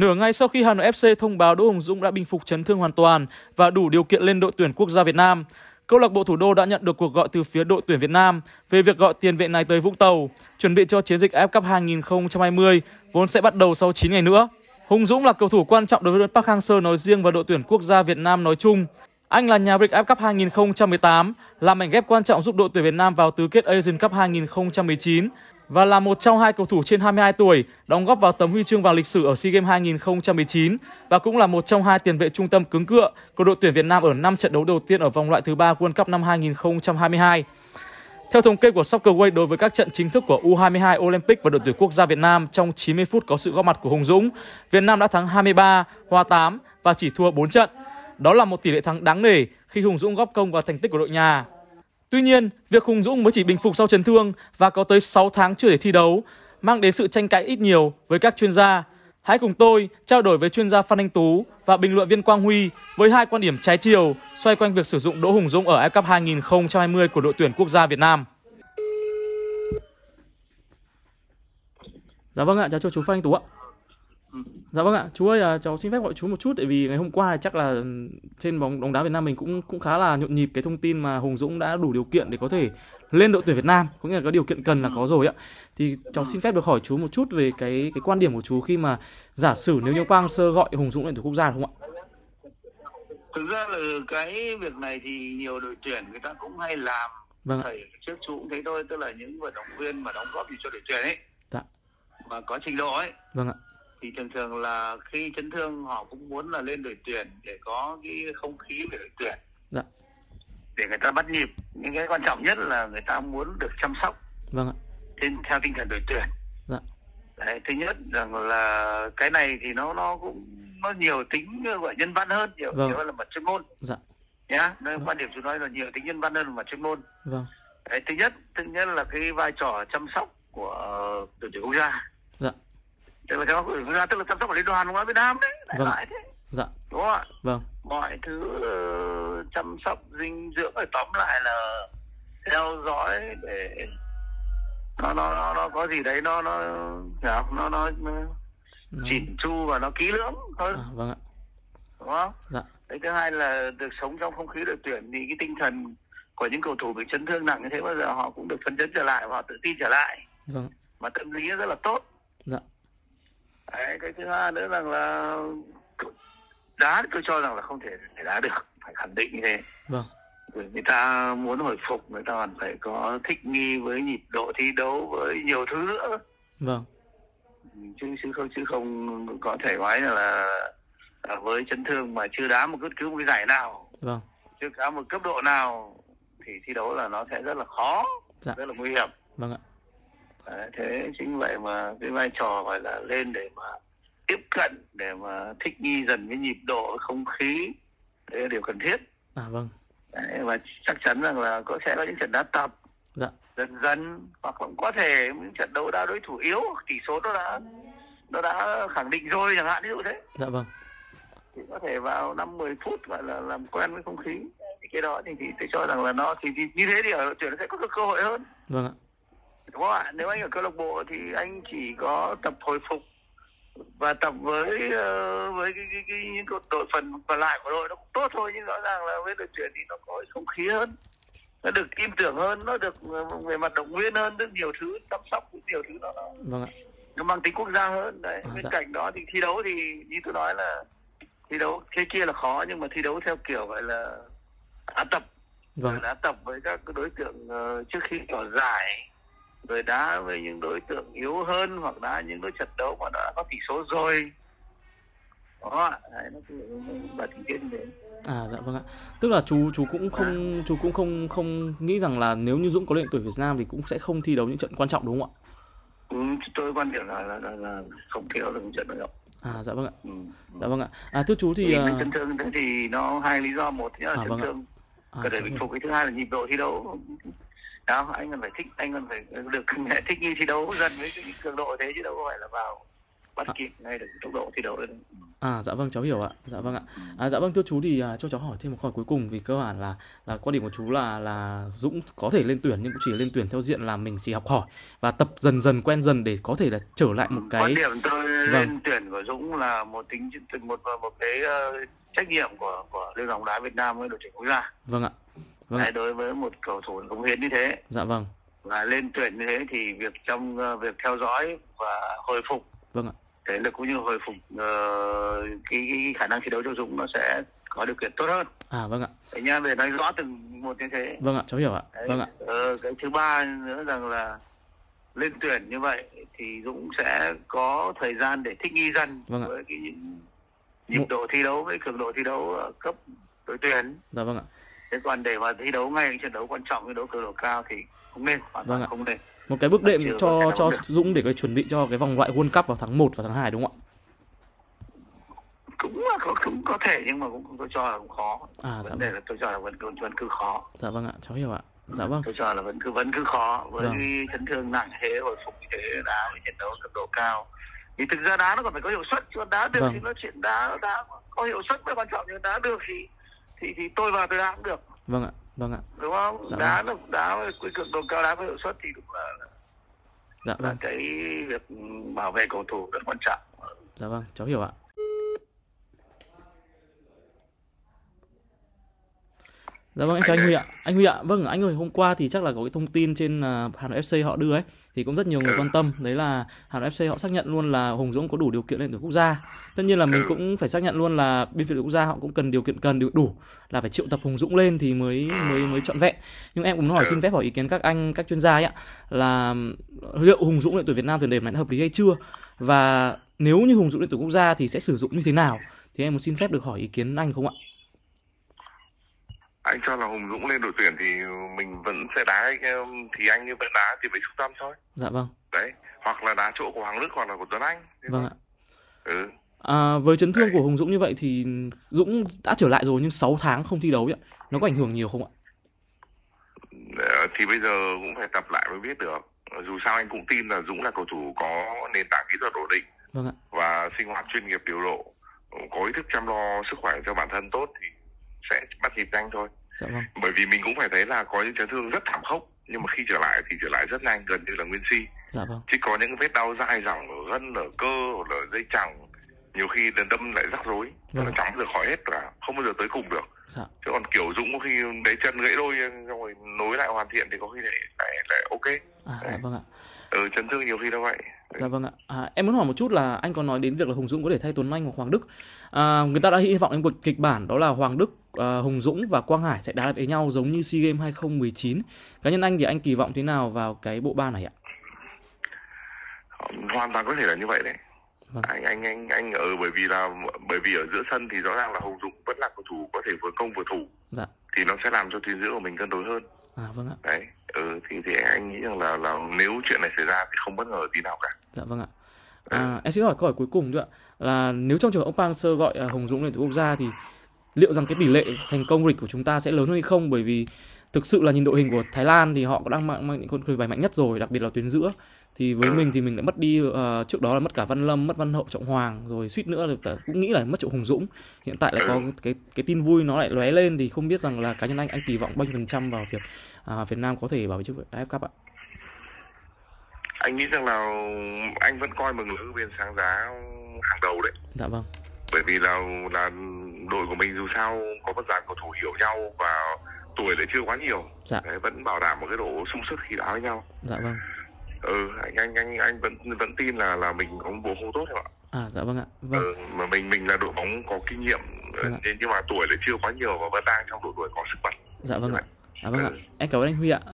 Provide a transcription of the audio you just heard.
Nửa ngày sau khi Hà Nội FC thông báo Đỗ Hùng Dũng đã bình phục chấn thương hoàn toàn và đủ điều kiện lên đội tuyển quốc gia Việt Nam, câu lạc bộ thủ đô đã nhận được cuộc gọi từ phía đội tuyển Việt Nam về việc gọi tiền vệ này tới Vũng Tàu, chuẩn bị cho chiến dịch AFF Cup 2020 vốn sẽ bắt đầu sau 9 ngày nữa. Hùng Dũng là cầu thủ quan trọng đối với Park Hang-seo nói riêng và đội tuyển quốc gia Việt Nam nói chung. Anh là nhà vô địch AFF Cup 2018, là mảnh ghép quan trọng giúp đội tuyển Việt Nam vào tứ kết Asian Cup 2019 và là một trong hai cầu thủ trên 22 tuổi đóng góp vào tấm huy chương vàng lịch sử ở SEA Games 2019 và cũng là một trong hai tiền vệ trung tâm cứng cựa của đội tuyển Việt Nam ở 5 trận đấu đầu tiên ở vòng loại thứ 3 World Cup năm 2022. Theo thống kê của Soccerway, đối với các trận chính thức của U22 Olympic và đội tuyển quốc gia Việt Nam trong 90 phút có sự góp mặt của Hùng Dũng, Việt Nam đã thắng 23, hòa 8 và chỉ thua 4 trận. Đó là một tỷ lệ thắng đáng nể khi Hùng Dũng góp công vào thành tích của đội nhà. Tuy nhiên, việc Hùng Dũng mới chỉ bình phục sau chấn thương và có tới 6 tháng chưa thể thi đấu mang đến sự tranh cãi ít nhiều với các chuyên gia. Hãy cùng tôi trao đổi với chuyên gia Phan Anh Tú và bình luận viên Quang Huy với hai quan điểm trái chiều xoay quanh việc sử dụng Đỗ Hùng Dũng ở AFF Cup 2020 của đội tuyển quốc gia Việt Nam. Dạ vâng ạ, chào chú Phan Anh Tú ạ. Dạ vâng ạ, chú ơi, cháu xin phép gọi chú một chút tại vì ngày hôm qua chắc là trên bóng đá Việt Nam mình cũng khá là nhộn nhịp cái thông tin mà Hùng Dũng đã đủ điều kiện để có thể lên đội tuyển Việt Nam, có nghĩa là có điều kiện cần là có rồi ạ. Thì cháu xin phép được hỏi chú một chút về cái quan điểm của chú khi mà giả sử nếu như Panzer gọi Hùng Dũng lên tuyển quốc gia đúng không ạ? Thực ra là cái việc này thì nhiều đội tuyển người ta cũng hay làm. Vâng ạ. Trước chú cũng thấy thôi, tức là những vận động viên mà đóng góp gì cho đội tuyển ấy. Dạ. Mà có trình độ ấy. Vâng ạ. Thì thường là khi chấn thương họ cũng muốn là lên đội tuyển để có cái không khí về đội tuyển. Dạ. Để người ta bắt nhịp. Nhưng cái quan trọng nhất là người ta muốn được chăm sóc. Vâng ạ. Trên theo tinh thần đội tuyển. Dạ. Đấy, thứ nhất rằng là cái này thì nó cũng nó nhiều tính gọi nhân văn hơn, nhiều hơn là mặt chuyên môn. Dạ. Nhá, nên quan điểm tôi nói là nhiều tính nhân văn hơn là mặt chuyên môn. Vâng. Đấy, thứ nhất là cái vai trò chăm sóc của đội tuyển quốc gia. Dạ. Tức là chăm sóc ở Liên đoàn bóng đá Việt Nam đấy, lại thế. Dạ. Đúng không ạ? Vâng. Mọi thứ chăm sóc dinh dưỡng ở tóm lại là theo dõi để nó có gì đấy nó chỉn chu và nó kỹ lưỡng hơn. À, vâng ạ. Đúng không? Dạ. Đấy, thứ hai là được sống trong không khí đội tuyển thì cái tinh thần của những cầu thủ bị chấn thương nặng như thế bao giờ họ cũng được phấn chấn trở lại và họ tự tin trở lại. Vâng. Mà tâm lý rất là tốt. Dạ. Đấy, cái thứ hai nữa rằng là đá tôi cho rằng là không thể đá được, phải khẳng định như thế. Vâng. Người ta muốn hồi phục, người ta còn phải có thích nghi với nhịp độ thi đấu, với nhiều thứ nữa. Vâng. Chứ không có thể nói là với chấn thương mà chưa đá một cứ một cái giải nào, vâng, chưa đá một cấp độ nào thì thi đấu là nó sẽ rất là khó, dạ, rất là nguy hiểm. Vâng ạ. Thế chính vậy mà cái vai trò gọi là lên để mà tiếp cận, để mà thích nghi dần với nhịp độ, không khí, đấy là điều cần thiết. À vâng. Đấy, và chắc chắn rằng là sẽ có những trận đá tập, dạ, dần hoặc cũng có thể những trận đấu đá đối thủ yếu, tỷ số nó đã khẳng định rồi chẳng hạn, ví dụ thế. Dạ vâng. Thì có thể vào 5-10 phút gọi là làm quen với không khí, thì cái đó thì tôi cho rằng là nó thì như thế thì ở đội tuyển nó sẽ có cơ hội hơn. Vâng ạ. Đúng không ạ? Nếu anh ở câu lạc bộ thì anh chỉ có tập hồi phục và tập với những đội phần còn lại của đội nó cũng tốt thôi, nhưng rõ ràng là với đội tuyển thì nó có không khí hơn, nó được tin tưởng hơn, nó được về mặt động viên hơn, rất nhiều thứ chăm sóc, nhiều thứ đó. Vâng ạ. Nó mang tính quốc gia hơn. Đấy. Bên cạnh đó thì thi đấu thì như tôi nói là thi đấu thế kia là khó, nhưng mà thi đấu theo kiểu gọi là đá tập, vâng, đá tập với các đối tượng trước khi vào giải, rồi đá với những đối tượng yếu hơn hoặc đá những đối trận đấu mà đã có tỷ số rồi. Đó, đấy, nó là tình tiết như thế. À dạ vâng ạ. Tức là chú cũng không nghĩ rằng là nếu như Dũng có lên tuyển Việt Nam thì cũng sẽ không thi đấu những trận quan trọng đúng không ạ? Ừ, tôi quan điểm là không thi đấu được những trận quan trọng. À dạ vâng ạ. Ừ. Dạ vâng ạ. À thưa chú thì chấn thương thế thì nó hai lý do, một là chấn thương cần phải bình phục, cái thứ hai là nhịp độ thi đấu. Đó, anh cần phải được thích nghi thi đấu dần với cái cường độ thế chứ đâu có phải là vào bắt kịp ngay được tốc độ thi đấu được. À dạ vâng cháu hiểu ạ. Dạ vâng ạ. Dạ vâng thưa chú thì cho cháu hỏi thêm một câu hỏi cuối cùng, vì cơ bản là quan điểm của chú là Dũng có thể lên tuyển nhưng cũng chỉ lên tuyển theo diện là mình chỉ học hỏi và tập dần dần quen dần để có thể là trở lại một cái. Quan điểm tôi lên tuyển của Dũng là một cái trách nhiệm của Liên đoàn bóng đá Việt Nam với đội tuyển quốc gia. Vâng ạ. Vâng ạ. Đối với một cầu thủ cống hiến như thế. Dạ vâng. Và lên tuyển như thế thì việc theo dõi và hồi phục. Vâng ạ. Thế là cũng như hồi phục cái khả năng thi đấu cho Dũng nó sẽ có điều kiện tốt hơn. À vâng ạ. Thế nha, để nói rõ từng một như thế. Vâng ạ, cháu hiểu ạ. Đấy, vâng ạ. Cái thứ ba nữa rằng là lên tuyển như vậy thì Dũng sẽ có thời gian để thích nghi dần với cái nhịp độ thi đấu, với cường độ thi đấu ở cấp đội tuyển. Dạ vâng ạ. Thế còn để mà thi đấu ngay những trận đấu quan trọng, thi đấu cường độ cao thì không nên, vâng ạ, không nên. Một cái bước đệm cho Dũng để chuẩn bị cho cái vòng loại World Cup vào tháng 1 và tháng 2 đúng không ạ? Cũng có thể nhưng mà cũng tôi cho là cũng khó. À, vấn đề là tôi cho là vẫn cứ khó. Dạ vâng ạ, cháu hiểu ạ. Dạ vâng. Tôi cho là vẫn cứ khó với chấn thương nặng thế, hồi phục như thế, đá với trận đấu cường độ cao. Thì thực ra đá nó còn phải có hiệu suất, chứ đá được thì nó chuyện đá có hiệu suất mới quan trọng, nhưng đá được thì tôi đá cũng được. Vâng ạ. Vâng ạ. Đúng không? Dạ đá với cường độ cao, đá với hiệu suất thì đúng là dạ vâng. Cái việc bảo vệ cầu thủ rất quan trọng. Dạ vâng, cháu hiểu ạ. Dạ vâng, em chào anh Huy ạ. Anh Huy ạ, vâng anh ơi, hôm qua thì chắc là có cái thông tin trên Hà Nội FC họ đưa ấy thì cũng rất nhiều người quan tâm, đấy là Hà Nội FC họ xác nhận luôn là Hùng Dũng có đủ điều kiện lên tuyển quốc gia. Tất nhiên là mình cũng phải xác nhận luôn là bên phía đội quốc gia họ cũng cần điều kiện đủ là phải triệu tập Hùng Dũng lên thì mới trọn vẹn. Nhưng em cũng muốn hỏi xin phép hỏi ý kiến các anh, các chuyên gia ấy ạ, là liệu Hùng Dũng lên tuyển Việt Nam tuyển đệm này hợp lý hay chưa, và nếu như Hùng Dũng lên tuyển quốc gia thì sẽ sử dụng như thế nào, thì em muốn xin phép được hỏi ý kiến anh không ạ? Anh cho là Hùng Dũng lên đội tuyển thì mình vẫn sẽ đá, thì anh như vẫn đá thì phải trung tâm thôi. Dạ vâng. Đấy, hoặc là đá chỗ của Hoàng Đức hoặc là của Tuấn Anh. Vâng ạ. Với chấn thương của Hùng Dũng như vậy thì Dũng đã trở lại rồi nhưng 6 tháng không thi đấu ấy, nó có ảnh hưởng nhiều không ạ? Thì bây giờ cũng phải tập lại mới biết được. Dù sao anh cũng tin là Dũng là cầu thủ có nền tảng kỹ thuật ổn định. Vâng ạ. Và sinh hoạt chuyên nghiệp điều độ, có ý thức chăm lo sức khỏe cho bản thân tốt thì sẽ bắt nhịp nhanh thôi. Dạ vâng. Bởi vì mình cũng phải thấy là có những chấn thương rất thảm khốc nhưng mà khi trở lại thì trở lại rất nhanh, gần như là nguyên si. Dạ vâng. Chứ có những vết đau dai dẳng ở gân, ở cơ, ở dây chằng, nhiều khi đâm lại rắc rối, vâng, nó chẳng bao giờ khỏi hết cả, không bao giờ tới cùng được. Dạ. Chứ còn kiểu Dũng có khi đấy chân gãy đôi rồi nối lại hoàn thiện thì có khi lại ok. Dạ vâng ạ. Chấn thương nhiều khi đâu vậy. Dạ vâng ạ. Em muốn hỏi một chút là anh có nói đến việc là Hùng Dũng có thể thay Tuấn Anh hoặc Hoàng Đức. Người ta đã hy vọng đến một kịch bản đó là Hoàng Đức, Hùng Dũng và Quang Hải sẽ đá lại với nhau giống như SEA Games 2019. Cá nhân anh thì anh kỳ vọng thế nào vào cái bộ ba này ạ? Hoàn toàn có thể là như vậy đấy. Vâng. Anh bởi vì ở giữa sân thì rõ ràng là Hùng Dũng vẫn là cầu thủ có thể vừa công vừa thủ. Dạ. Thì nó sẽ làm cho tuyến giữa của mình cân đối hơn. À vâng ạ. Đấy. Thì anh nghĩ rằng là nếu chuyện này xảy ra thì không bất ngờ tí nào cả. Dạ vâng ạ. Em xin hỏi câu hỏi cuối cùng thôi ạ, là nếu trong trường hợp ông Panzer gọi Hùng Dũng lên tuyển quốc gia thì liệu rằng cái tỷ lệ thành công vô địch của chúng ta sẽ lớn hơn hay không? Bởi vì thực sự là nhìn đội hình của Thái Lan thì họ đang mang những con bài mạnh nhất rồi, đặc biệt là tuyến giữa. Thì với mình thì mình đã mất đi trước đó là mất cả Văn Lâm, mất Văn Hậu, Trọng Hoàng, rồi suýt nữa là cũng nghĩ là mất Trọng Hùng Dũng. Hiện tại lại có cái tin vui nó lại lóe lên, thì không biết rằng là cá nhân anh kỳ vọng bao nhiêu phần trăm vào việc Việt Nam có thể bảo vệ chức vụ AFF Cup ạ? Anh nghĩ rằng là anh vẫn coi Mừng Lữ bên sáng giá hàng đầu đấy. Dạ vâng. Bởi vì là đội của mình dù sao có một dàn cầu thủ hiểu nhau và tuổi lại chưa quá nhiều. Dạ. Đấy, vẫn bảo đảm một cái độ sung sức khi đá với nhau. Dạ vâng. Anh vẫn tin là mình có một bộ không tốt ạ. À dạ vâng ạ. Vâng. Mà mình là đội bóng có kinh nghiệm, vâng, nhưng mà tuổi lại chưa quá nhiều và vẫn đang trong độ tuổi có sức bật. Dạ vâng ạ. Vâng ạ. Em cảm ơn anh Huy ạ.